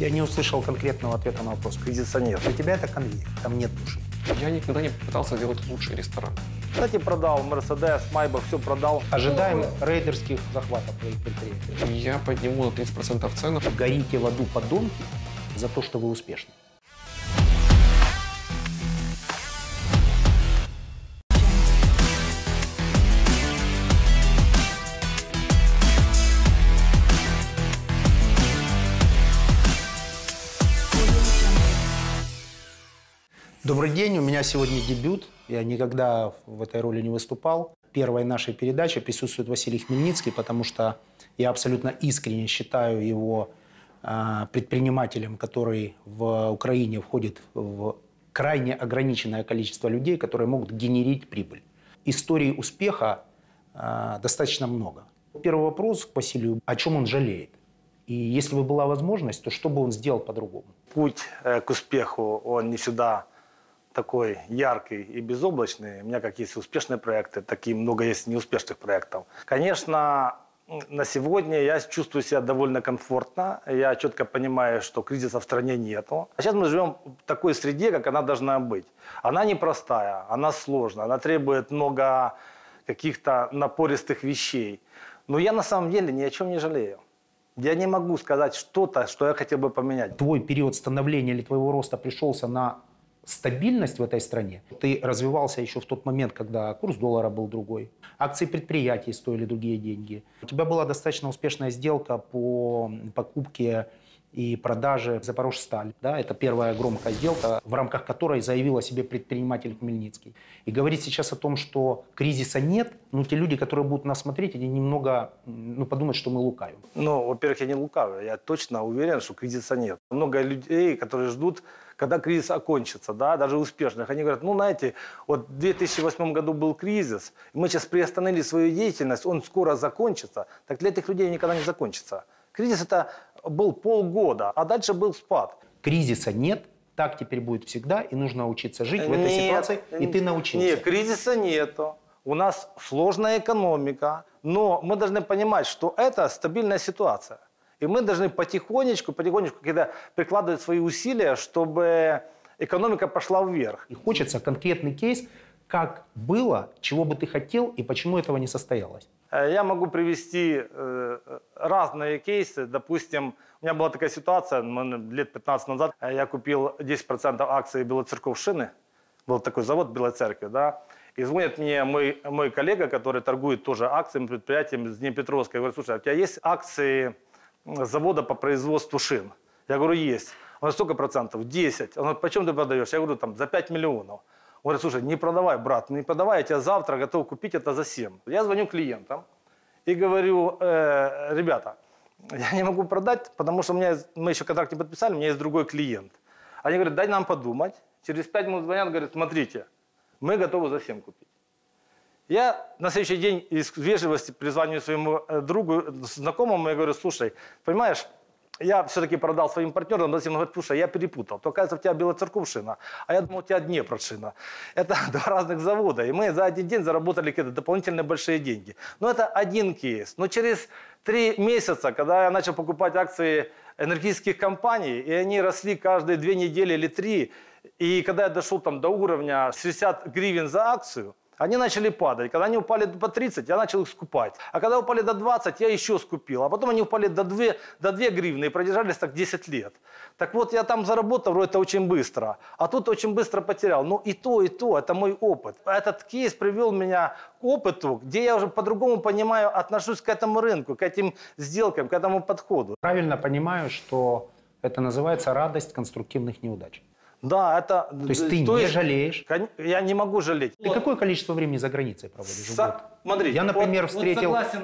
Я не услышал конкретного ответа на вопрос. Кондиционер. Для тебя это конвейер, там нет души. Я никогда не пытался делать лучший ресторан. Кстати, продал Мерседес, Майбах, все продал. Ожидаем рейдерских захватов твоих предприятий. Я подниму на 30% цену. Горите в аду подонки за то, что вы успешны. Добрый день, у меня сегодня дебют. Я никогда в этой роли не выступал. В первой нашей передаче присутствует Василий Хмельницкий, потому что я абсолютно искренне считаю его предпринимателем, который в Украине входит в крайне ограниченное количество людей, которые могут генерить прибыль. Историй успеха достаточно много. Первый вопрос к Василию: о чем он жалеет? И если бы была возможность, то что бы он сделал по-другому? Путь к успеху, он не всегда такой яркий и безоблачный. У меня как есть успешные проекты, так и много есть неуспешных проектов. Конечно, на сегодня я чувствую себя довольно комфортно. Я четко понимаю, что кризиса в стране нету. А сейчас мы живем в такой среде, как она должна быть. Она непростая, она сложная, она требует много каких-то напористых вещей. Но я на самом деле ни о чем не жалею. Я не могу сказать что-то, что я хотел бы поменять. Твой период становления или твоего роста пришелся на стабильность в этой стране. Ты развивался еще в тот момент, когда курс доллара был другой. Акции предприятий стоили другие деньги. У тебя была достаточно успешная сделка по покупке и продаже Запорожсталь. Да, это первая громкая сделка, в рамках которой заявил о себе предприниматель Хмельницкий. И говорить сейчас о том, что кризиса нет, ну, те люди, которые будут нас смотреть, они немного подумают, что мы лукавим. Ну, во-первых, я не лукавлю. Я точно уверен, что кризиса нет. Много людей, которые ждут, когда кризис окончится, да, даже успешных. Они говорят, ну, знаете, вот в 2008 году был кризис, мы сейчас приостановили свою деятельность, он скоро закончится. Так для этих людей никогда не закончится. Кризис это был полгода, а дальше был спад. Кризиса нет, так теперь будет всегда, и нужно учиться жить в этой ситуации, и ты научился. Нет, кризиса нету. У нас сложная экономика, но мы должны понимать, что это стабильная ситуация. И мы должны потихонечку прикладывать свои усилия, чтобы экономика пошла вверх. И хочется конкретный кейс, как было, чего бы ты хотел и почему этого не состоялось. Я могу привести разные кейсы. Допустим, у меня была такая ситуация, лет 15 назад я купил 10% акций Белоцерковщины. Был такой завод в Белой Церкви, да. И звонит мне мой коллега, который торгует тоже акциями, предприятиями с Днепрошиной. Я говорю, слушай, а у тебя есть акции завода по производству шин? Я говорю, есть. Он говорит, сколько процентов? 10. Он говорит, почему ты продаешь? Я говорю, там, за 5 миллионов. Он говорит, слушай, не продавай, брат, не продавай, я тебя завтра готов купить это за 7. Я звоню клиентам и говорю, ребята, я не могу продать, потому что мы еще контракт не подписали, у меня есть другой клиент. Они говорят, дай нам подумать. Через 5 минут звонят, говорят, смотрите, мы готовы за 7 купить. Я на следующий день из вежливости перезвоню своему другу, знакомому, и говорю, слушай, понимаешь, я все-таки продал своим партнерам, он говорит, слушай, я перепутал. То, оказывается, у тебя Белоцерковщина, а я думал, у тебя Днепрошина. Это два разных завода. И мы за один день заработали какие-то дополнительные большие деньги. Но это один кейс. Но через 3 месяца, когда я начал покупать акции энергетических компаний, и они росли каждые 2 недели или 3, и когда я дошел там до уровня 60 гривен за акцию, они начали падать. Когда они упали по 30, я начал их скупать. А когда упали до 20, я еще скупил. А потом они упали до 2 гривны и продержались так 10 лет. Так вот, я там заработал вроде очень быстро, а тут очень быстро потерял. Но и то, это мой опыт. Этот кейс привел меня к опыту, где я уже по-другому понимаю, отношусь к этому рынку, к этим сделкам, к этому подходу. Правильно понимаю, что это называется радость конструктивных неудач. Да, это... То есть ты не жалеешь? Я не могу жалеть. Ты вот какое количество времени за границей проводишь? Смотри, я, например,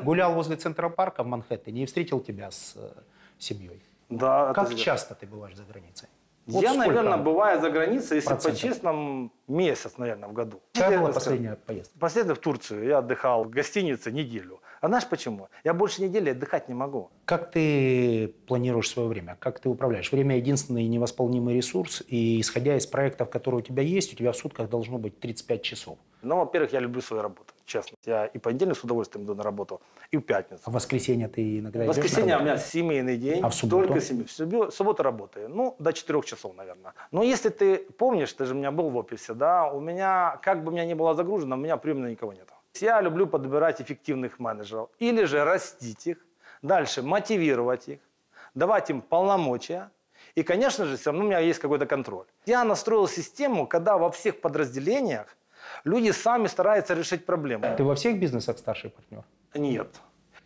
гулял возле Центра парка в Манхэттене и встретил тебя с семьей. Да, как часто ты бываешь за границей? Вот я, наверное, бываю за границей, если по-честному, месяц, наверное, в году. Какая была последняя поездка? Последняя в Турцию. Я отдыхал в гостинице неделю. А знаешь почему? Я больше недели отдыхать не могу. Как ты планируешь свое время? Как ты управляешь? Время – единственный невосполнимый ресурс. И исходя из проектов, которые у тебя есть, у тебя в сутках должно быть 35 часов. Ну, во-первых, я люблю свою работу. честно. Я и понедельник с удовольствием иду на работу, и в пятницу. А в воскресенье ты иногда идешь? В воскресенье у меня семейный день. А в субботу? Только семью. В субботу работаю. Ну, до 4 часов, наверное. Но если ты помнишь, ты же у меня был в офисе, да, у меня, как бы у меня не было загружено, у меня примерно никого нет. Я люблю подбирать эффективных менеджеров. Или же растить их, дальше мотивировать их, давать им полномочия. И, конечно же, все равно у меня есть какой-то контроль. Я настроил систему, когда во всех подразделениях люди сами стараются решить проблемы. Ты во всех бизнесах старший партнер? Нет.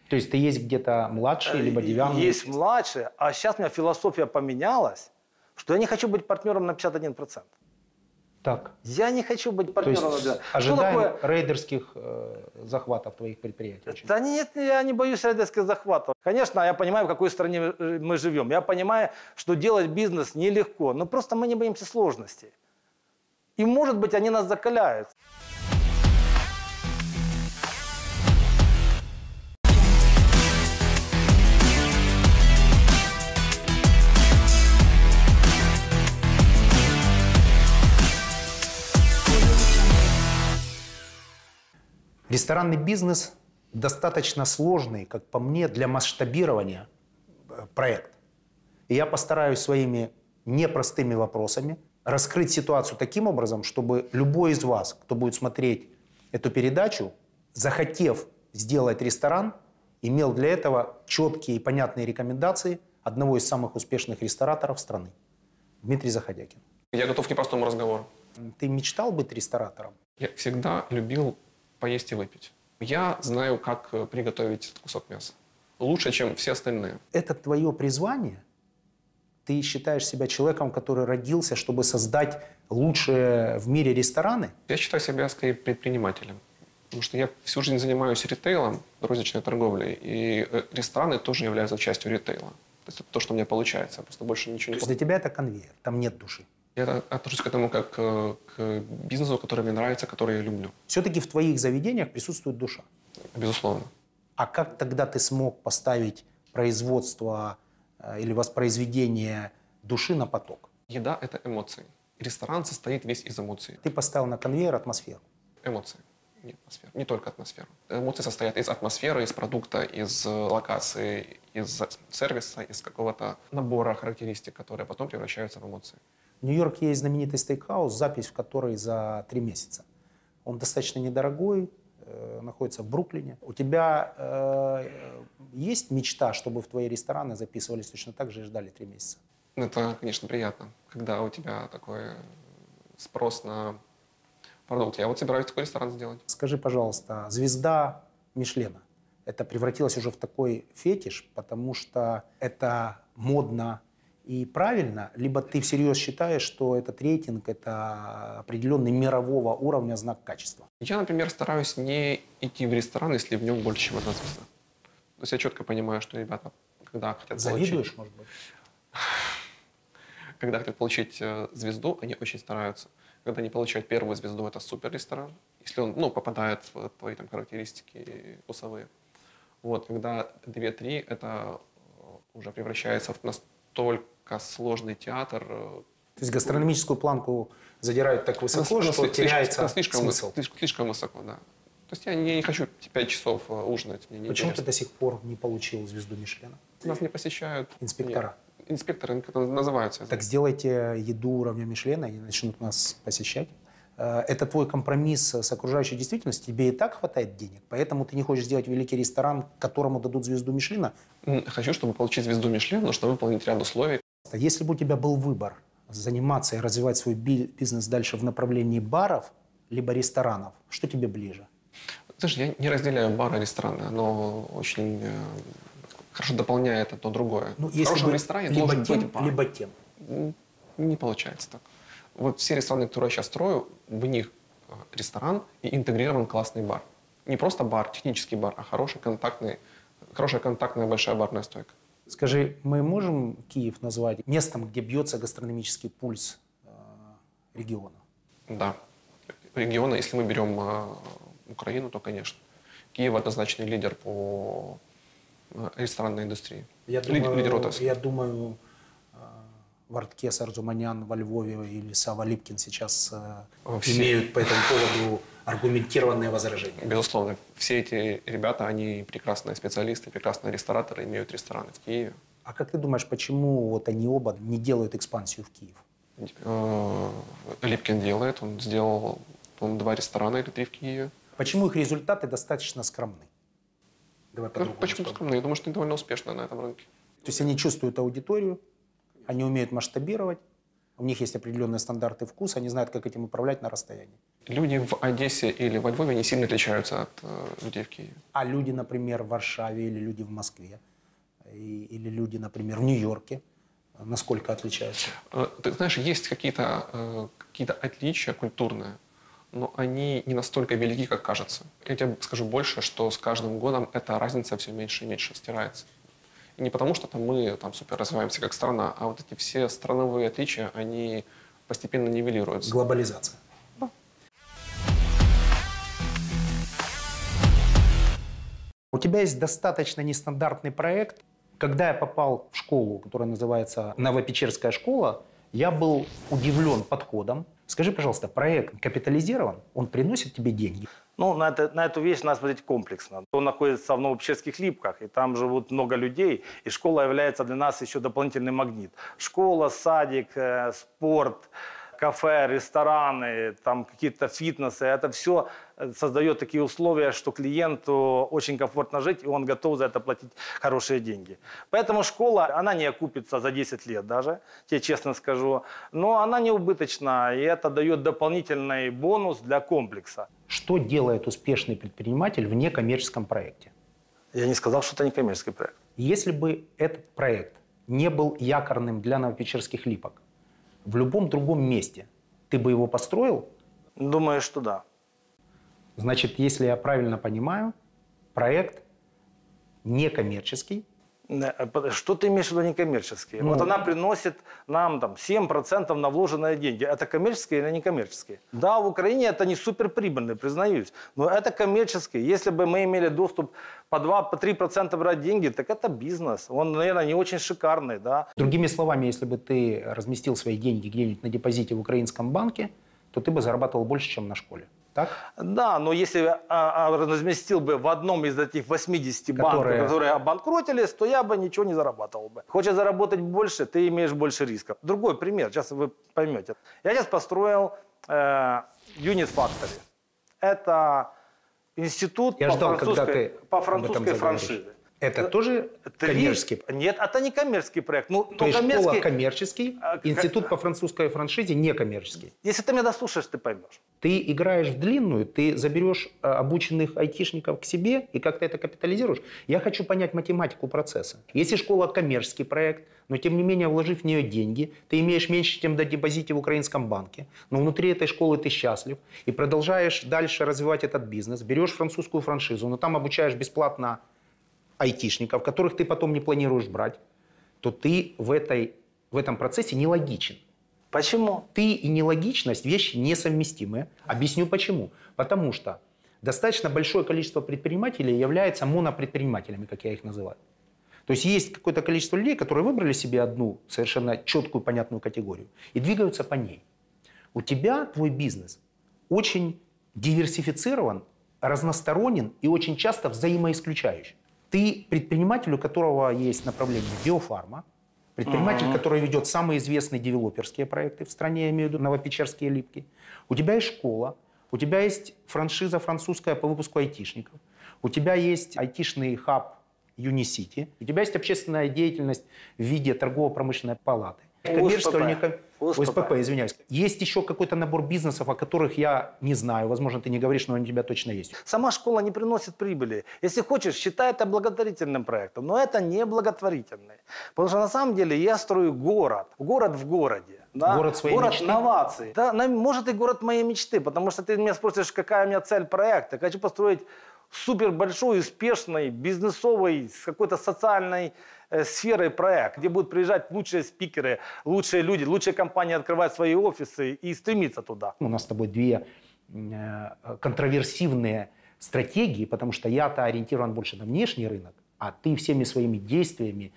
То есть ты есть где-то младший, либо девятый? Есть младший, а сейчас у меня философия поменялась, что я не хочу быть партнером на 51%. Так. Я не хочу быть партнером. Ожидаем рейдерских захватов твоих предприятий? Да нет, я не боюсь рейдерских захватов. Конечно, я понимаю, в какой стране мы живем. Я понимаю, что делать бизнес нелегко. Но просто мы не боимся сложностей. И, может быть, они нас закаляют. Ресторанный бизнес достаточно сложный, как по мне, для масштабирования проект. И я постараюсь своими непростыми вопросами раскрыть ситуацию таким образом, чтобы любой из вас, кто будет смотреть эту передачу, захотев сделать ресторан, имел для этого четкие и понятные рекомендации одного из самых успешных рестораторов страны. Дмитрий Заходякин. Я готов к непростому разговору. Ты мечтал быть ресторатором? Я всегда любил поесть и выпить. Я знаю, как приготовить кусок мяса. Лучше, чем все остальные. Это твое призвание? Ты считаешь себя человеком, который родился, чтобы создать лучшие в мире рестораны? Я считаю себя скорее предпринимателем. Потому что я всю жизнь занимаюсь ритейлом, розничной торговлей, и рестораны тоже являются частью ритейла. То есть это то, что у меня получается. Просто больше ничего не... То есть для тебя это конвейер, там нет души? Я отношусь к этому как к бизнесу, который мне нравится, который я люблю. Все-таки в твоих заведениях присутствует душа? Безусловно. А как тогда ты смог поставить производство или воспроизведение души на поток? Еда – это эмоции. Ресторан состоит весь из эмоций. Ты поставил на конвейер атмосферу? Эмоции. Не атмосферу. Не только атмосферу. Эмоции состоят из атмосферы, из продукта, из локации, из сервиса, из какого-то набора характеристик, которые потом превращаются в эмоции. В Нью-Йорке есть знаменитый стейкхаус, запись в которой за 3 месяца. Он достаточно недорогой, находится в Бруклине. У тебя есть мечта, чтобы в твои рестораны записывались точно так же и ждали 3 месяца? Это, конечно, приятно, когда у тебя такой спрос на продукт. Я вот собираюсь такой ресторан сделать. Скажи, пожалуйста, звезда Мишлена. Это превратилось уже в такой фетиш, потому что это модно и правильно, либо ты всерьез считаешь, что этот рейтинг – это определенный мирового уровня знак качества? Я, например, стараюсь не идти в ресторан, если в нем больше, чем 1 звезда. То есть я четко понимаю, что ребята, когда хотят Завидуешь, может быть? Когда хотят получить звезду, они очень стараются. Когда они получают 1 звезду, это супер ресторан. Если он, попадает в твои там характеристики вкусовые. Вот, когда 2-3, это уже превращается в настолько сложный театр. То есть гастрономическую планку задирают так высоко, что теряется смысл. Слишком высоко, да. То есть я не хочу 5 часов ужинать. Почему ты до сих пор не получил звезду Мишлена? Нас не посещают инспектора. Нет, инспекторы называются. Так сделайте еду уровня Мишлена, и начнут нас посещать. Это твой компромисс с окружающей действительностью. Тебе и так хватает денег, поэтому ты не хочешь сделать великий ресторан, которому дадут звезду Мишлена? Хочу, чтобы получить звезду Мишлена, нужно выполнить ряд условий. Если бы у тебя был выбор заниматься и развивать свой бизнес дальше в направлении баров либо ресторанов, что тебе ближе? Слушай, я не разделяю бары и рестораны, оно очень хорошо дополняет одно другое. В хорошем ресторане должен быть бар. Либо тем. Не получается так. Вот все рестораны, которые я сейчас строю, в них ресторан и интегрирован классный бар. Не просто бар, технический бар, а хорошая контактная большая барная стойка. Скажи, мы можем Киев назвать местом, где бьется гастрономический пульс региона? Да. Региона, если мы берем Украину, то, конечно. Киев однозначный лидер по ресторанной индустрии. Я думаю, Варткес Арзуманян во Львове или Сава Липкин сейчас имеют по этому поводу аргументированные возражения. Безусловно. Все эти ребята, они прекрасные специалисты, прекрасные рестораторы, имеют рестораны в Киеве. А как ты думаешь, почему вот они оба не делают экспансию в Киев? Липкин делает. Он сделал, по-моему, 2 ресторана или 3 в Киеве. Почему их результаты достаточно скромны? Давай по-другому. Почему скромны? Я думаю, что они довольно успешны на этом рынке. То есть они чувствуют аудиторию, они умеют масштабировать, у них есть определенные стандарты вкуса, они знают, как этим управлять на расстоянии. Люди в Одессе или во Львове не сильно отличаются от людей в Киеве. А люди, например, в Варшаве или люди в Москве, или люди, например, в Нью-Йорке, насколько отличаются? Ты знаешь, есть какие-то отличия культурные, но они не настолько велики, как кажется. Я тебе скажу больше, что с каждым годом эта разница все меньше и меньше стирается. И не потому, что там, мы там, супер развиваемся как страна, а вот эти все страновые отличия, они постепенно нивелируются. Глобализация. Да. У тебя есть достаточно нестандартный проект. Когда я попал в школу, которая называется «Новопечерская школа», я был удивлен подходом. Скажи, пожалуйста, проект капитализирован? Он приносит тебе деньги? Ну, на эту вещь надо смотреть комплексно. Он находится в Новопечерских Липках, и там живут много людей, и школа является для нас еще дополнительный магнит. Школа, садик, спорт, кафе, рестораны, там какие-то фитнесы. Это все создает такие условия, что клиенту очень комфортно жить, и он готов за это платить хорошие деньги. Поэтому школа, она не окупится за 10 лет даже, тебе честно скажу. Но она не убыточна, и это дает дополнительный бонус для комплекса. Что делает успешный предприниматель в некоммерческом проекте? Я не сказал, что это некоммерческий проект. Если бы этот проект не был якорным для Новопечерских Липок, в любом другом месте ты бы его построил? Думаю, что да. Значит, если я правильно понимаю, проект некоммерческий. Что ты имеешь в виду некоммерческий? Ну, вот она приносит нам там 7% на вложенные деньги. Это коммерческие или некоммерческие? Да, в Украине это не суперприбыльный, признаюсь. Но это коммерческий. Если бы мы имели доступ по 2-3% брать деньги, так это бизнес. Он, наверное, не очень шикарный. Да? Другими словами, если бы ты разместил свои деньги где-нибудь на депозите в украинском банке, то ты бы зарабатывал больше, чем на школе. Так? Да, но если разместил бы в одном из этих 80 банков, которые обанкротились, то я бы ничего не зарабатывал бы. Хочешь заработать больше, ты имеешь больше рисков. Другой пример, сейчас вы поймете. Я сейчас построил Unit Factory. Это институт по французской франшизе. Это тоже коммерческий? Нет, это не коммерческий проект. Ну, то есть коммерческий... школа коммерческий, институт по французской франшизе не коммерческий. Если ты меня дослушаешь, ты поймешь. Ты играешь в длинную, ты заберешь обученных айтишников к себе и как-то это капитализируешь. Я хочу понять математику процесса. Если школа коммерческий проект, но тем не менее вложив в нее деньги, ты имеешь меньше, чем на депозите в украинском банке, но внутри этой школы ты счастлив и продолжаешь дальше развивать этот бизнес, берешь французскую франшизу, но там обучаешь бесплатно айтишников, которых ты потом не планируешь брать, то ты в этом процессе нелогичен. Почему? Ты и нелогичность – вещи несовместимые. Объясню почему. Потому что достаточно большое количество предпринимателей является монопредпринимателями, как я их называю. То есть есть какое-то количество людей, которые выбрали себе одну совершенно четкую, понятную категорию и двигаются по ней. У тебя твой бизнес очень диверсифицирован, разносторонен и очень часто взаимоисключающий. Ты предприниматель, у которого есть направление биофарма, предприниматель, который ведет самые известные девелоперские проекты в стране, я имею в виду Новопечерские Липки. У тебя есть школа, у тебя есть франшиза французская по выпуску айтишников, у тебя есть айтишный хаб Юнит-Сити, у тебя есть общественная деятельность в виде торгово-промышленной палаты. ОСПП, извиняюсь. Есть еще какой-то набор бизнесов, о которых я не знаю. Возможно, ты не говоришь, но они у тебя точно есть. Сама школа не приносит прибыли. Если хочешь, считай это благотворительным проектом. Но это не благотворительный. Потому что на самом деле я строю город. Город в городе. Да? Город своей мечты. Город новаций. Да, может, и город моей мечты. Потому что ты меня спросишь, какая у меня цель проекта. Хочу построить супер большой, успешный, бизнесовый, с какой-то социальной сферой проект, где будут приезжать лучшие спикеры, лучшие люди, лучшие компании открывать свои офисы и стремиться туда. У нас с тобой 2 контроверсивные стратегии, потому что я-то ориентирован больше на внешний рынок, а ты всеми своими действиями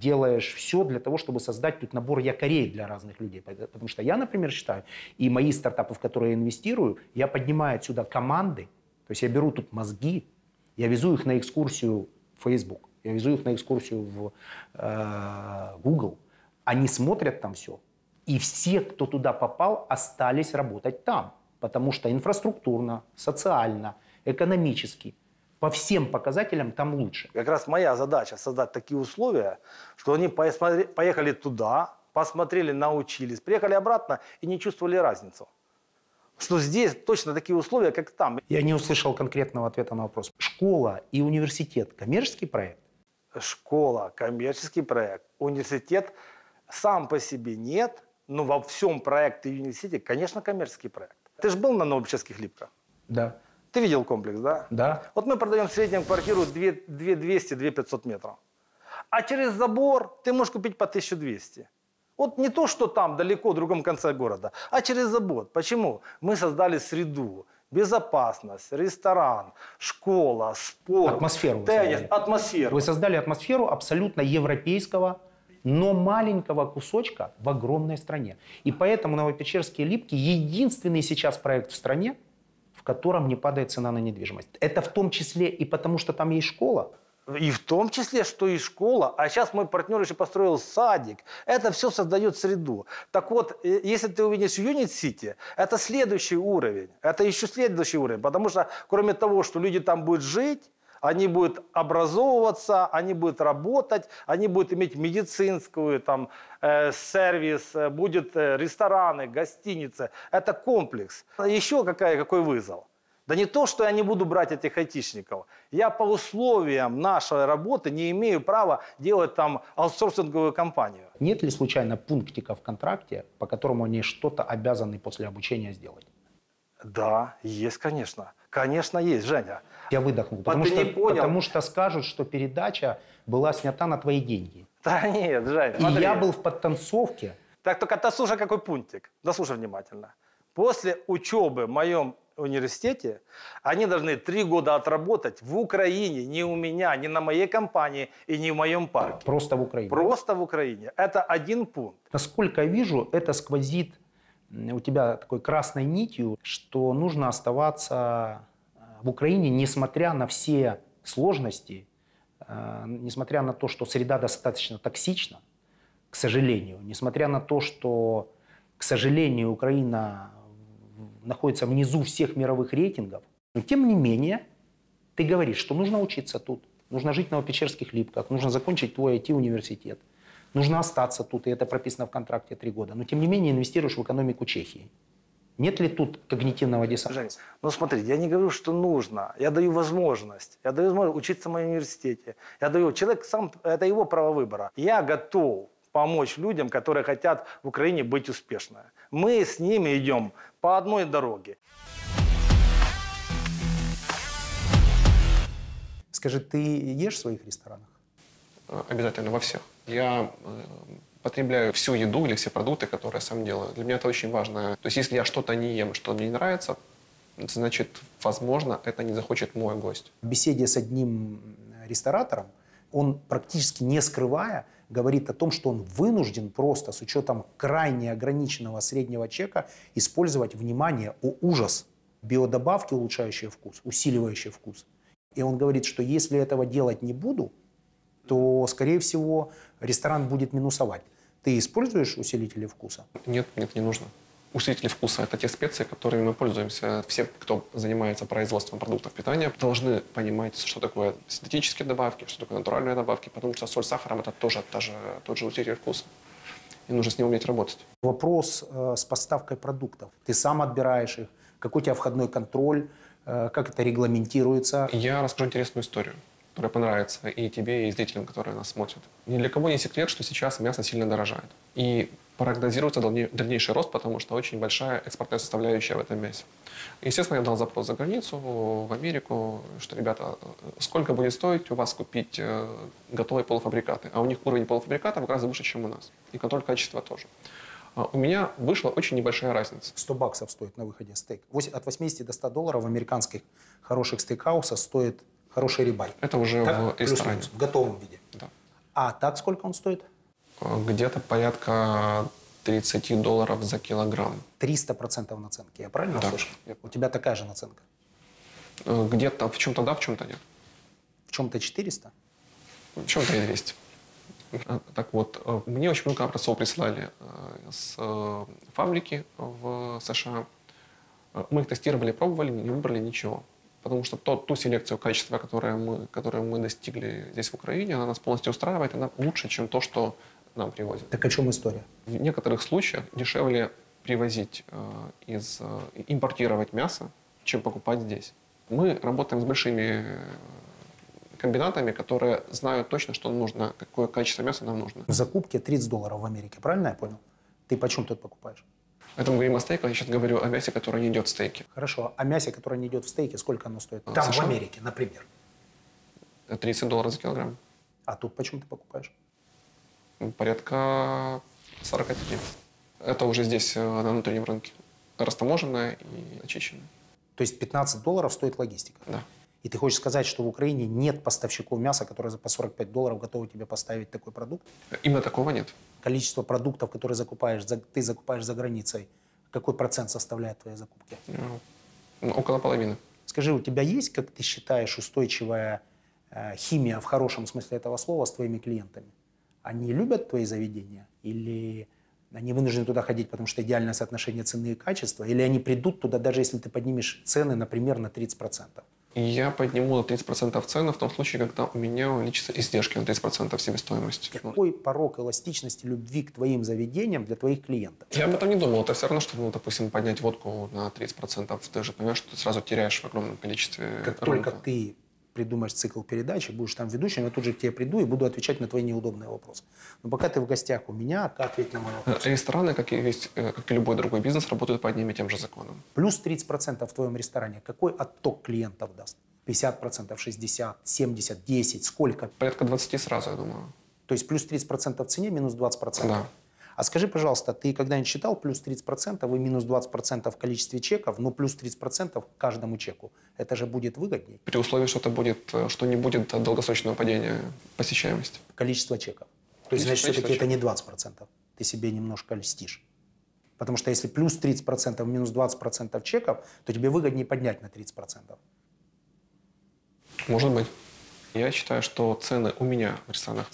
делаешь все для того, чтобы создать тут набор якорей для разных людей. Потому что я, например, считаю, и мои стартапы, в которые я инвестирую, я поднимаю отсюда команды, то есть я беру тут мозги, я везу их на экскурсию в Facebook, я везу их на экскурсию в Google, они смотрят там все. И все, кто туда попал, остались работать там, потому что инфраструктурно, социально, экономически, по всем показателям там лучше. Как раз моя задача создать такие условия, что они поехали туда, посмотрели, научились, приехали обратно и не чувствовали разницу. Что здесь точно такие условия, как там. Я не услышал конкретного ответа на вопрос. Школа и университет – коммерческий проект? Школа – коммерческий проект. Университет сам по себе нет, но во всем проекте Unit-Сити, конечно, коммерческий проект. Ты же был на Новопечерских липках? Да. Ты видел комплекс, да? Да. Вот мы продаем в среднем квартиру 2200-2500 метров. А через забор ты можешь купить по 1200. Вот не то, что там далеко, в другом конце города, а через забор. Почему? Мы создали среду, безопасность, ресторан, школа, спорт, атмосферу, теннис, атмосферу. Вы создали атмосферу абсолютно европейского, но маленького кусочка в огромной стране. И поэтому Новопечерские липки – единственный сейчас проект в стране, в котором не падает цена на недвижимость. Это в том числе и потому, что там есть школа. И в том числе, что и школа. А сейчас мой партнер еще построил садик. Это все создает среду. Так вот, если ты увидишь Unit-Сити, это следующий уровень. Это еще следующий уровень. Потому что, кроме того, что люди там будут жить, они будут образовываться, они будут работать, они будут иметь медицинскую, там, сервис, будут рестораны, гостиницы. Это комплекс. Еще какой вызов? Да не то, что я не буду брать этих айтишников. Я по условиям нашей работы не имею права делать там аутсорсинговую компанию. Нет ли случайно пунктика в контракте, по которому они что-то обязаны после обучения сделать? Да, есть, конечно. Конечно, есть, Женя. Я выдохнул, потому что скажут, что передача была снята на твои деньги. Да нет, Женя. И я был в подтанцовке. Так, только дослушай, какой пунктик. Дослушай внимательно. После учебы в моем университете они должны 3 года отработать в Украине, не у меня, не на моей компании и не в моем парке. Просто в Украине. Просто в Украине. Это один пункт. Насколько я вижу, это сквозит у тебя такой красной нитью, что нужно оставаться в Украине, несмотря на все сложности, несмотря на то, что среда достаточно токсична, к сожалению, несмотря на то, что, к сожалению, Украина находится внизу всех мировых рейтингов, но тем не менее ты говоришь, что нужно учиться тут, нужно жить в Новопечерских липках, нужно закончить твой IT-университет, нужно остаться тут, и это прописано в контракте 3 года, но тем не менее инвестируешь в экономику Чехии. Нет ли тут когнитивного диссонанса? Жень, ну смотрите, я не говорю, что нужно. Я даю возможность. Я даю возможность учиться в моем университете. Я даю... Человек сам... Это его право выбора. Я готов помочь людям, которые хотят в Украине быть успешными. Мы с ними идем по одной дороге. Скажи, ты ешь в своих ресторанах? Обязательно, во всех. Я... потребляю всю еду или все продукты, которые я сам делаю. Для меня это очень важно. То есть, если я что-то не ем, что мне не нравится, значит, возможно, это не захочет мой гость. В беседе с одним ресторатором он, практически не скрывая, говорит о том, что он вынужден просто, с учетом крайне ограниченного среднего чека, использовать, внимание, о ужас, биодобавки, улучшающие вкус, усиливающие вкус. И он говорит, что если этого делать не буду, то, скорее всего, ресторан будет минусовать. Ты используешь усилители вкуса? Нет, нет, не нужно. Усилители вкуса – это те специи, которыми мы пользуемся. Все, кто занимается производством продуктов питания, должны понимать, что такое синтетические добавки, что такое натуральные добавки, потому что соль с сахаром – это тоже тот же усилитель вкуса. И нужно с ним уметь работать. Вопрос с поставкой продуктов. Ты сам отбираешь их? Какой у тебя входной контроль? Как это регламентируется? Я расскажу интересную историю, которая понравится и тебе, и зрителям, которые нас смотрят. Ни для кого не секрет, что сейчас мясо сильно дорожает. И прогнозируется дальнейший рост, потому что очень большая экспортная составляющая в этом мясе. Естественно, я дал запрос за границу, в Америку, что, ребята, сколько будет стоить у вас купить готовые полуфабрикаты? А у них уровень полуфабрикатов гораздо выше, чем у нас. И контроль качества тоже. У меня вышла очень небольшая разница. 100 баксов стоит на выходе стейк. От 80 до 100 долларов в американских хороших стейкхаусах стоит хороший рибай. Это уже в ресторане. В готовом виде. Да. А так сколько он стоит? Где-то порядка $30 за килограмм. 300% наценки, я правильно услышал? Да. У тебя такая же наценка? Где-то в чем-то да, в чем-то нет. В чем-то 400? В чем-то и 200. Так вот, мне очень много образцов прислали с фабрики в США. Мы их тестировали, пробовали, не выбрали ничего. Потому что ту селекцию качества, которую мы достигли здесь в Украине, она нас полностью устраивает, она лучше, чем то, что нам привозят. Так о чем история? В некоторых случаях дешевле привозить, импортировать мясо, чем покупать здесь. Мы работаем с большими комбинатами, которые знают точно, что нужно, какое качество мяса нам нужно. В закупке $30 в Америке, правильно я понял? Ты почем тут покупаешь? Это мы говорим о стейках, я сейчас говорю о мясе, которое не идет в стейке. Хорошо. А мясе, которое не идет в стейке, сколько оно стоит? Там, в Америке, например. $30 за килограмм. А тут почем ты покупаешь? Порядка 45. Это уже здесь, на внутреннем рынке. Растаможенное и очищенное. То есть $15 стоит логистика? Да. И ты хочешь сказать, что в Украине нет поставщиков мяса, которые по $45 готовы тебе поставить такой продукт? Именно такого нет. Количество продуктов, которые ты закупаешь за границей, какой процент составляет твои закупки? Около половины. Скажи, у тебя есть, как ты считаешь, устойчивая химия в хорошем смысле этого слова с твоими клиентами? Они любят твои заведения? Или они вынуждены туда ходить, потому что идеальное соотношение цены и качества? Или они придут туда, даже если ты поднимешь цены, например, на 30%? Я подниму на 30% цены в том случае, когда у меня увеличатся издержки на 30% себестоимости. Какой порог эластичности любви к твоим заведениям для твоих клиентов? Я об этом не думал. Это все равно, что, ну, допустим, поднять водку на 30%. Ты же понимаешь, что ты сразу теряешь в огромном количестве рынка. Как только ты придумаешь цикл передач и будешь там ведущим, я тут же к тебе приду и буду отвечать на твои неудобные вопросы. Но пока ты в гостях у меня, как ответь на мои вопросы? Рестораны, как и любой другой бизнес, работают по одним и тем же законам. Плюс 30% в твоем ресторане. Какой отток клиентов даст? 50%, 60%, 70%, 10%? Сколько? Порядка 20% сразу, я думаю. То есть плюс 30% в цене, минус 20%? Да. А скажи, пожалуйста, ты когда-нибудь считал плюс 30% и минус 20% в количестве чеков, но плюс 30% к каждому чеку? Это же будет выгоднее. При условии, что не будет долгосрочного падения посещаемости. Количество чеков. То есть, значит, все-таки это не 20%. Ты себе немножко льстишь. Потому что если плюс 30% минус 20% чеков, то тебе выгоднее поднять на 30%. Может быть. Я считаю, что цены у меня в ресторанах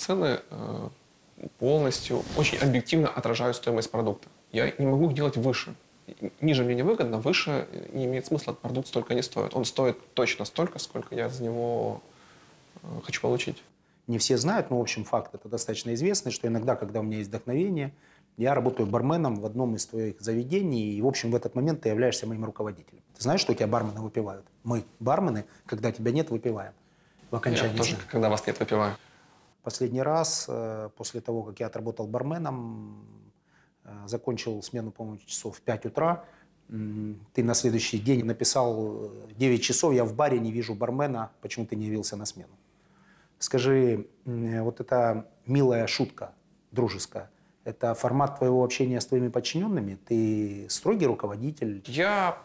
полностью, очень объективно отражают стоимость продукта. Я не могу их делать выше. Ниже мне невыгодно, выше не имеет смысла, продукт столько не стоит. Он стоит точно столько, сколько я за него хочу получить. Не все знают, но в общем факт это достаточно известный, что иногда, когда у меня есть вдохновение, я работаю барменом в одном из твоих заведений, и в общем в этот момент ты являешься моим руководителем. Ты знаешь, что у тебя бармены выпивают? Мы, бармены, когда тебя нет, выпиваем. В окончании. Я тоже, когда вас нет, выпиваю. Последний раз, после того, как я отработал барменом, закончил смену, по-моему, часов в 5 утра, ты на следующий день написал 9 часов, я в баре, не вижу бармена, почему ты не явился на смену? Скажи, вот эта милая шутка, дружеская, это формат твоего общения с твоими подчиненными? Ты строгий руководитель? Я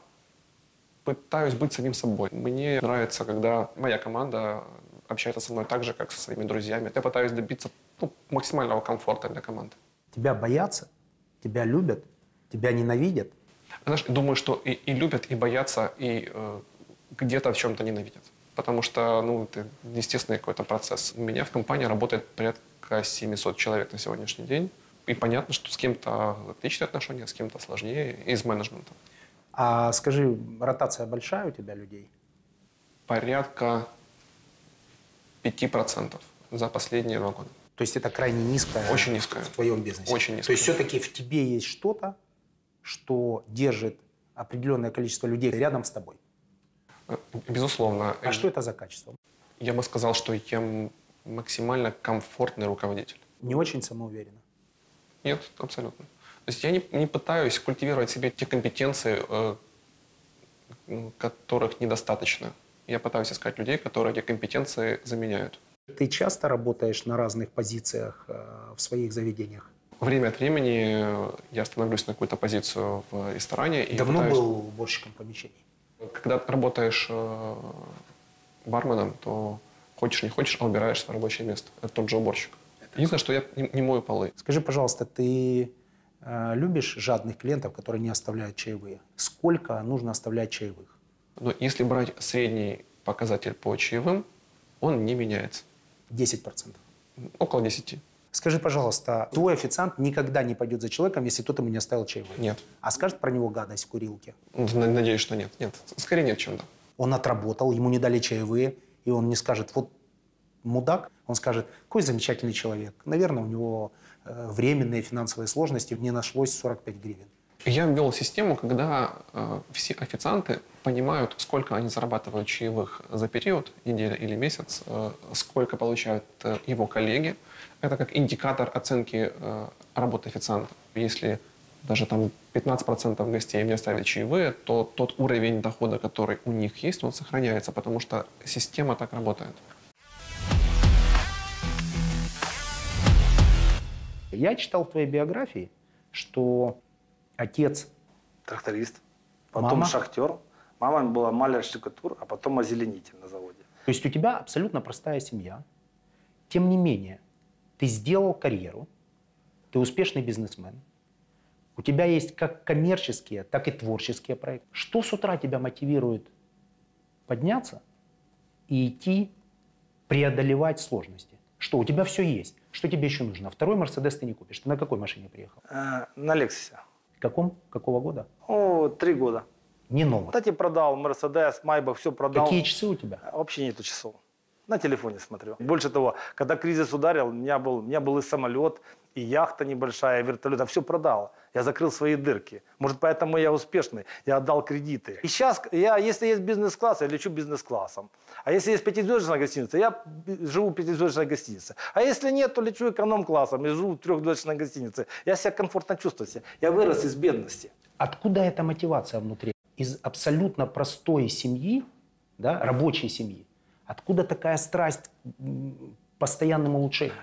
пытаюсь быть самим собой. Мне нравится, когда моя команда общается со мной так же, как со своими друзьями. Я пытаюсь добиться максимального комфорта для команды. Тебя боятся, тебя любят, тебя ненавидят. Знаешь, думаю, что и любят, и боятся, и где-то в чем-то ненавидят. Потому что, ну, это естественный какой-то процесс. У меня в компании работает порядка 700 человек на сегодняшний день. И понятно, что с кем-то отличные отношения, с кем-то сложнее, и с менеджментом. А скажи, ротация большая у тебя людей? Порядка 5% за последние 2 года. То есть это крайне низкая очень низкая в твоем бизнесе? Очень низкая. То есть все-таки в тебе есть что-то, что держит определенное количество людей рядом с тобой? Безусловно. А что это за качество? Я бы сказал, что я максимально комфортный руководитель. Не очень самоуверенно? Нет, абсолютно. То есть я не пытаюсь культивировать в себе те компетенции, которых недостаточно. Я пытаюсь искать людей, которые эти компетенции заменяют. Ты часто работаешь на разных позициях в своих заведениях? Время от времени я становлюсь на какую-то позицию в ресторане. Давно был уборщиком помещений? Когда работаешь барменом, то хочешь не хочешь, а убираешь свое рабочее место. Это тот же уборщик. Единственное, что я не мою полы. Скажи, пожалуйста, ты любишь жадных клиентов, которые не оставляют чаевые? Сколько нужно оставлять чаевых? Но если брать средний показатель по чаевым, он не меняется. 10%? Около 10%. Скажи, пожалуйста, твой официант никогда не пойдет за человеком, если кто-то ему не оставил чаевые? Нет. А скажет про него гадость в курилке? Надеюсь, что нет. Нет. Скорее нет, чем да. Он отработал, ему не дали чаевые, и он не скажет, вот мудак, он скажет, какой замечательный человек. Наверное, у него временные финансовые сложности, мне нашлось 45 гривен. Я ввел систему, когда все официанты понимают, сколько они зарабатывают чаевых за период, неделя или месяц, сколько получают его коллеги. Это как индикатор оценки работы официанта. Если даже там 15% гостей не оставили чаевые, то тот уровень дохода, который у них есть, он сохраняется, потому что система так работает. Я читал в твоей биографии, что отец тракторист, потом мама шахтер, мама была маляр-штукатур, а потом озеленитель на заводе. То есть у тебя абсолютно простая семья. Тем не менее, ты сделал карьеру, ты успешный бизнесмен, у тебя есть как коммерческие, так и творческие проекты. Что с утра тебя мотивирует подняться и идти преодолевать сложности? Что у тебя все есть? Что тебе еще нужно? Второй Мерседес ты не купишь. Ты на какой машине приехал? На Лексусе. Каком? Какого года? О, 3 года. Не новый. Кстати, продал Мерседес, Майбах, все продал. Какие часы у тебя? Вообще нету часов. На телефоне смотрю. Больше того, когда кризис ударил, у меня был и самолет, и яхта небольшая, и вертолет. А все продал. Я закрыл свои дырки. Может, поэтому я успешный. Я отдал кредиты. И сейчас, если есть бизнес-класс, я лечу бизнес-классом. А если есть 5-звездочная гостиница, я живу в 5-звездочной гостинице. А если нет, то лечу эконом-классом и живу в 3-звездочной гостинице. Я себя комфортно чувствую. Я вырос из бедности. Откуда эта мотивация внутри? Из абсолютно простой семьи, да, рабочей семьи. Откуда такая страсть к постоянному улучшению?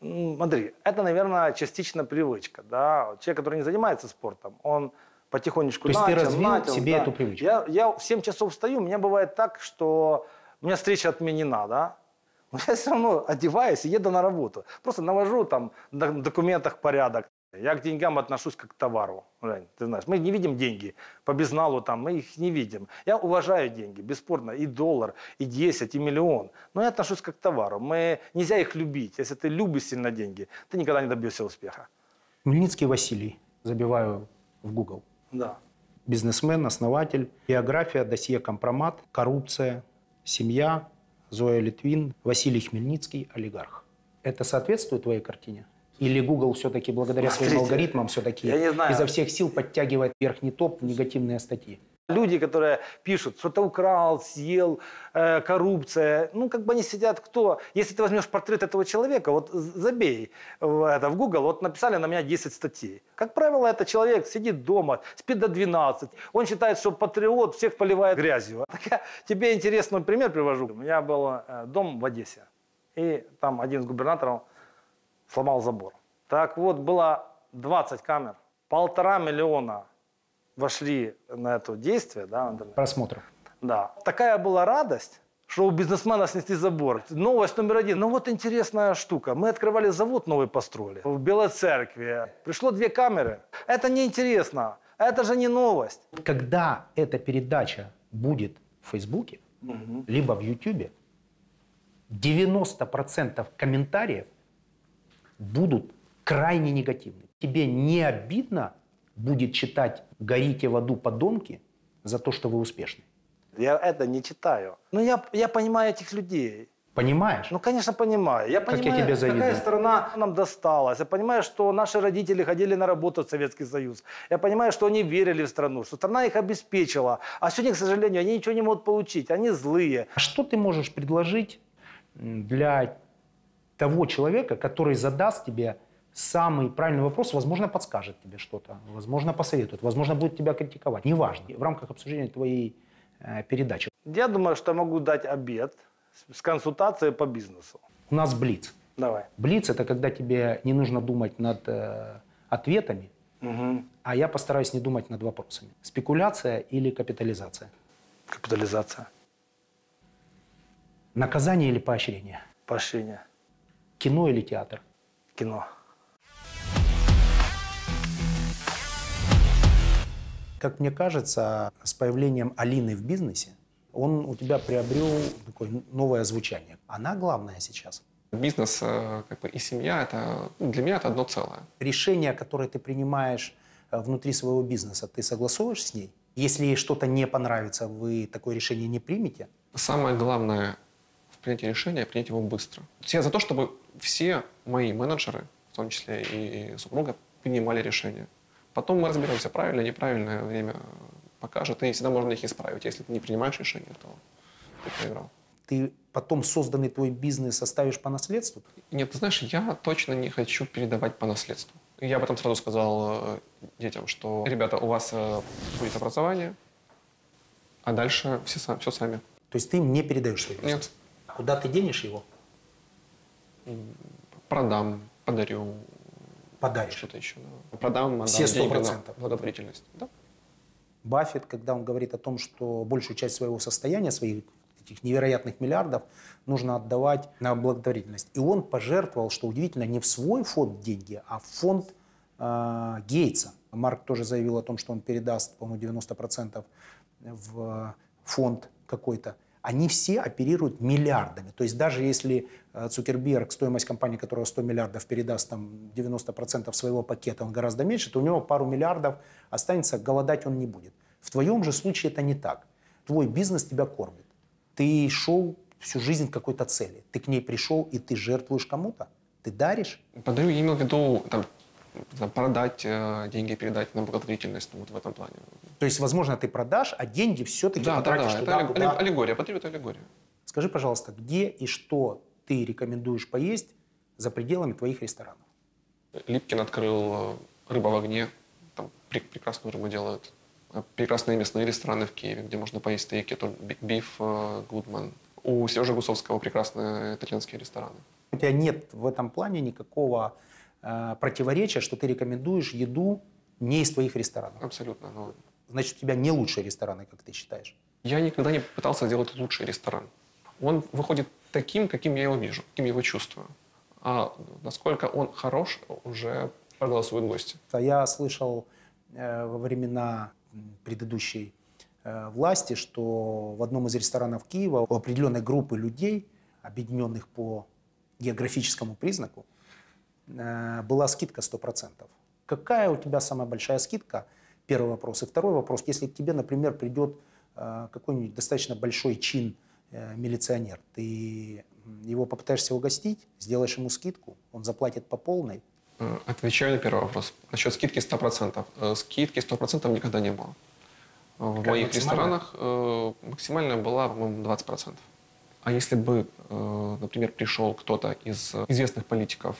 Смотри, это, наверное, частично привычка. Да? Человек, который не занимается спортом, он потихонечку начал. То есть ты развил себе эту привычку? Я в 7 часов встаю, у меня бывает так, что у меня встреча отменена, да? Но я все равно одеваюсь и еду на работу. Просто навожу там на документах порядок. Я к деньгам отношусь как к товару. Ты знаешь, мы не видим деньги по безналу, там, мы их не видим. Я уважаю деньги, бесспорно, и доллар, и 10, и миллион. Но я отношусь как к товару. Нельзя их любить. Если ты любишь сильно деньги, ты никогда не добьешься успеха. Хмельницкий Василий. Забиваю в Google. Да. Бизнесмен, основатель, биография, досье компромат, коррупция, семья, Зоя Литвин, Василий Хмельницкий, олигарх. Это соответствует твоей картине? Или Google все-таки, благодаря своим алгоритмам, все-таки изо всех сил подтягивает верхний топ негативные статьи? Люди, которые пишут, что-то украл, съел, коррупция, ну, как бы они сидят, кто? Если ты возьмешь портрет этого человека, вот забей это в Google, вот написали на меня 10 статей. Как правило, этот человек сидит дома, спит до 12, он считает, что патриот, всех поливает грязью. Так я тебе интересный пример привожу. У меня был дом в Одессе, и там один из губернаторов сломал забор. Так вот, было 20 камер. 1,5 миллиона вошли на это действие. Да, просмотров. Да. Такая была радость, что у бизнесмена снесли забор. Новость номер 1. Ну вот интересная штука. Мы открывали завод новый, построили. В Белоцеркви. Пришло 2 камеры. Это неинтересно. Это же не новость. Когда эта передача будет в Фейсбуке, либо в Ютьюбе, 90% комментариев будут крайне негативны. Тебе не обидно будет читать «Горите в аду, подонки» за то, что вы успешны? Я это не читаю. Но я понимаю этих людей. Понимаешь? Ну, конечно, понимаю. Я понимаю, я тебя завидую. Какая страна нам досталась. Я понимаю, что наши родители ходили на работу в Советский Союз. Я понимаю, что они верили в страну, что страна их обеспечила. А сегодня, к сожалению, они ничего не могут получить. Они злые. А что ты можешь предложить для того человека, который задаст тебе самый правильный вопрос, возможно, подскажет тебе что-то, возможно, посоветует, возможно, будет тебя критиковать. Неважно. В рамках обсуждения твоей передачи. Я думаю, что могу дать обед с консультацией по бизнесу. У нас блиц. Давай. Блиц – это когда тебе не нужно думать над ответами, а я постараюсь не думать над вопросами. Спекуляция или капитализация? Капитализация. Наказание или поощрение? Поощрение. Кино или театр? кино. Как мне кажется, с появлением Алины в бизнесе он у тебя приобрел такое новое звучание. Она главная сейчас. Бизнес как бы, и семья, это, для меня это одно целое. Решения, которые ты принимаешь внутри своего бизнеса, ты согласовываешь с ней? Если ей что-то не понравится, вы такое решение не примете? Самое главное в принятии решения — принять его быстро. Я за то, чтобы все мои менеджеры, в том числе и супруга, принимали решения. Потом мы разберемся, правильно, неправильно, время покажет, и всегда можно их исправить. Если ты не принимаешь решение, то ты проиграл. Ты потом созданный твой бизнес оставишь по наследству? Нет, ты знаешь, я точно не хочу передавать по наследству. Я об этом сразу сказал детям, что, ребята, у вас будет образование, а дальше все сами. То есть ты им не передаешь свой бизнес? Нет. А куда ты денешь его? Продам, подарю. Подаришь. Что-то еще. Да. Продам, все 100%. Благотворительность. Да. Баффет, когда он говорит о том, что большую часть своего состояния, своих этих невероятных миллиардов, нужно отдавать на благотворительность. И он пожертвовал, что удивительно, не в свой фонд деньги, а в фонд Гейтса. Марк тоже заявил о том, что он передаст, по-моему, 90% в фонд какой-то. Они все оперируют миллиардами. То есть даже если Цукерберг, стоимость компании, которая 100 миллиардов, передаст там 90% своего пакета, он гораздо меньше, то у него пару миллиардов останется, голодать он не будет. В твоем же случае это не так. Твой бизнес тебя кормит. Ты шел всю жизнь к какой-то цели. Ты к ней пришел, и ты жертвуешь кому-то? Ты даришь? Подарю, я имел в виду там, продать деньги, передать на благотворительность, вот в этом плане. То есть, возможно, ты продашь, а деньги все-таки потратишь туда, куда... Да, аллегория, потребует аллегория. Скажи, пожалуйста, где и что ты рекомендуешь поесть за пределами твоих ресторанов? Липкин открыл «Рыба в огне». Там прекрасную рыбу делают. Прекрасные местные рестораны в Киеве, где можно поесть стейки, биф, гудман. У Сережи Гусовского прекрасные итальянские рестораны. У тебя нет в этом плане никакого противоречия, что ты рекомендуешь еду не из твоих ресторанов? Абсолютно. Но... Значит, у тебя не лучшие рестораны, как ты считаешь? Я никогда не пытался сделать лучший ресторан. Он выходит таким, каким я его вижу, каким я его чувствую. А насколько он хорош, уже проголосуют гости. Я слышал во времена предыдущей власти, что в одном из ресторанов Киева у определенной группы людей, объединенных по географическому признаку, была скидка 100%. Какая у тебя самая большая скидка? Первый вопрос. И второй вопрос. Если к тебе, например, придет какой-нибудь достаточно большой чин милиционер, ты его попытаешься угостить, сделаешь ему скидку, он заплатит по полной? Отвечаю на первый вопрос. Насчет скидки 100%. Скидки 100% никогда не было. В моих ресторанах максимальная была, по-моему, 20%. А если бы, например, пришел кто-то из известных политиков,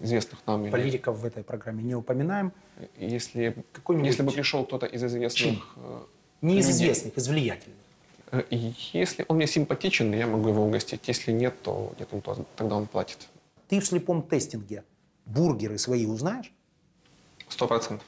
известных нам... Политиков в этой программе не упоминаем. Если бы пришел кто-то из известных... Не из известных, из влиятельных. Если он мне симпатичен, я могу его угостить. Если нет, то нет, тогда он платит. Ты в слепом тестинге бургеры свои узнаешь? 100%.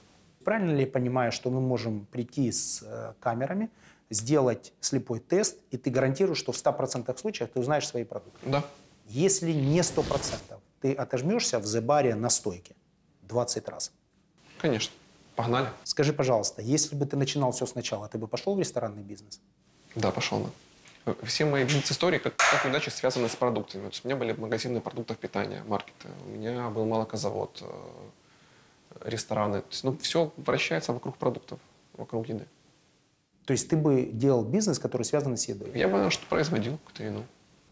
Правильно ли я понимаю, что мы можем прийти с камерами, сделать слепой тест, и ты гарантируешь, что в 100% случаев ты узнаешь свои продукты? Да. Если не 100%, ты отожмешься в зе-баре на стойке 20 раз? Конечно. Погнали. Скажи, пожалуйста, если бы ты начинал все сначала, ты бы пошел в ресторанный бизнес? Да, пошел бы. Да. Все мои бизнес-истории, как иначе, связаны с продуктами. Вот у меня были магазины продуктов питания, маркеты, у меня был молокозавод, рестораны. То есть, все вращается вокруг продуктов, вокруг еды. То есть ты бы делал бизнес, который связан с едой? Я бы что производил какую-то еду.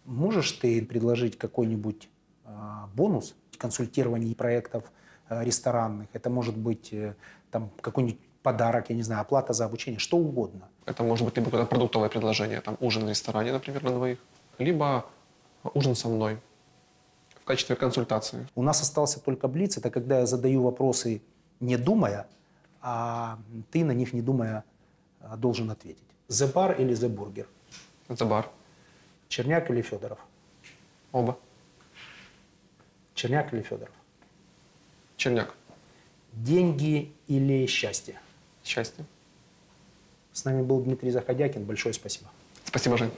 Можешь ты предложить какой-нибудь бонус в консультировании проектов ресторанных? Это может быть какой-нибудь подарок, я не знаю, оплата за обучение, что угодно. Это может быть либо продуктовое предложение, ужин в ресторане, например, на двоих, либо ужин со мной в качестве консультации. У нас остался только блиц. Это когда я задаю вопросы, не думая, а ты на них, не думая, должен ответить. The Bar или The Burger? The Bar. Черняк или Федоров? Оба. Черняк или Федоров? Черняк. Деньги или счастье? Счастье. С нами был Дмитрий Заходякин. Большое спасибо. Спасибо, Жень.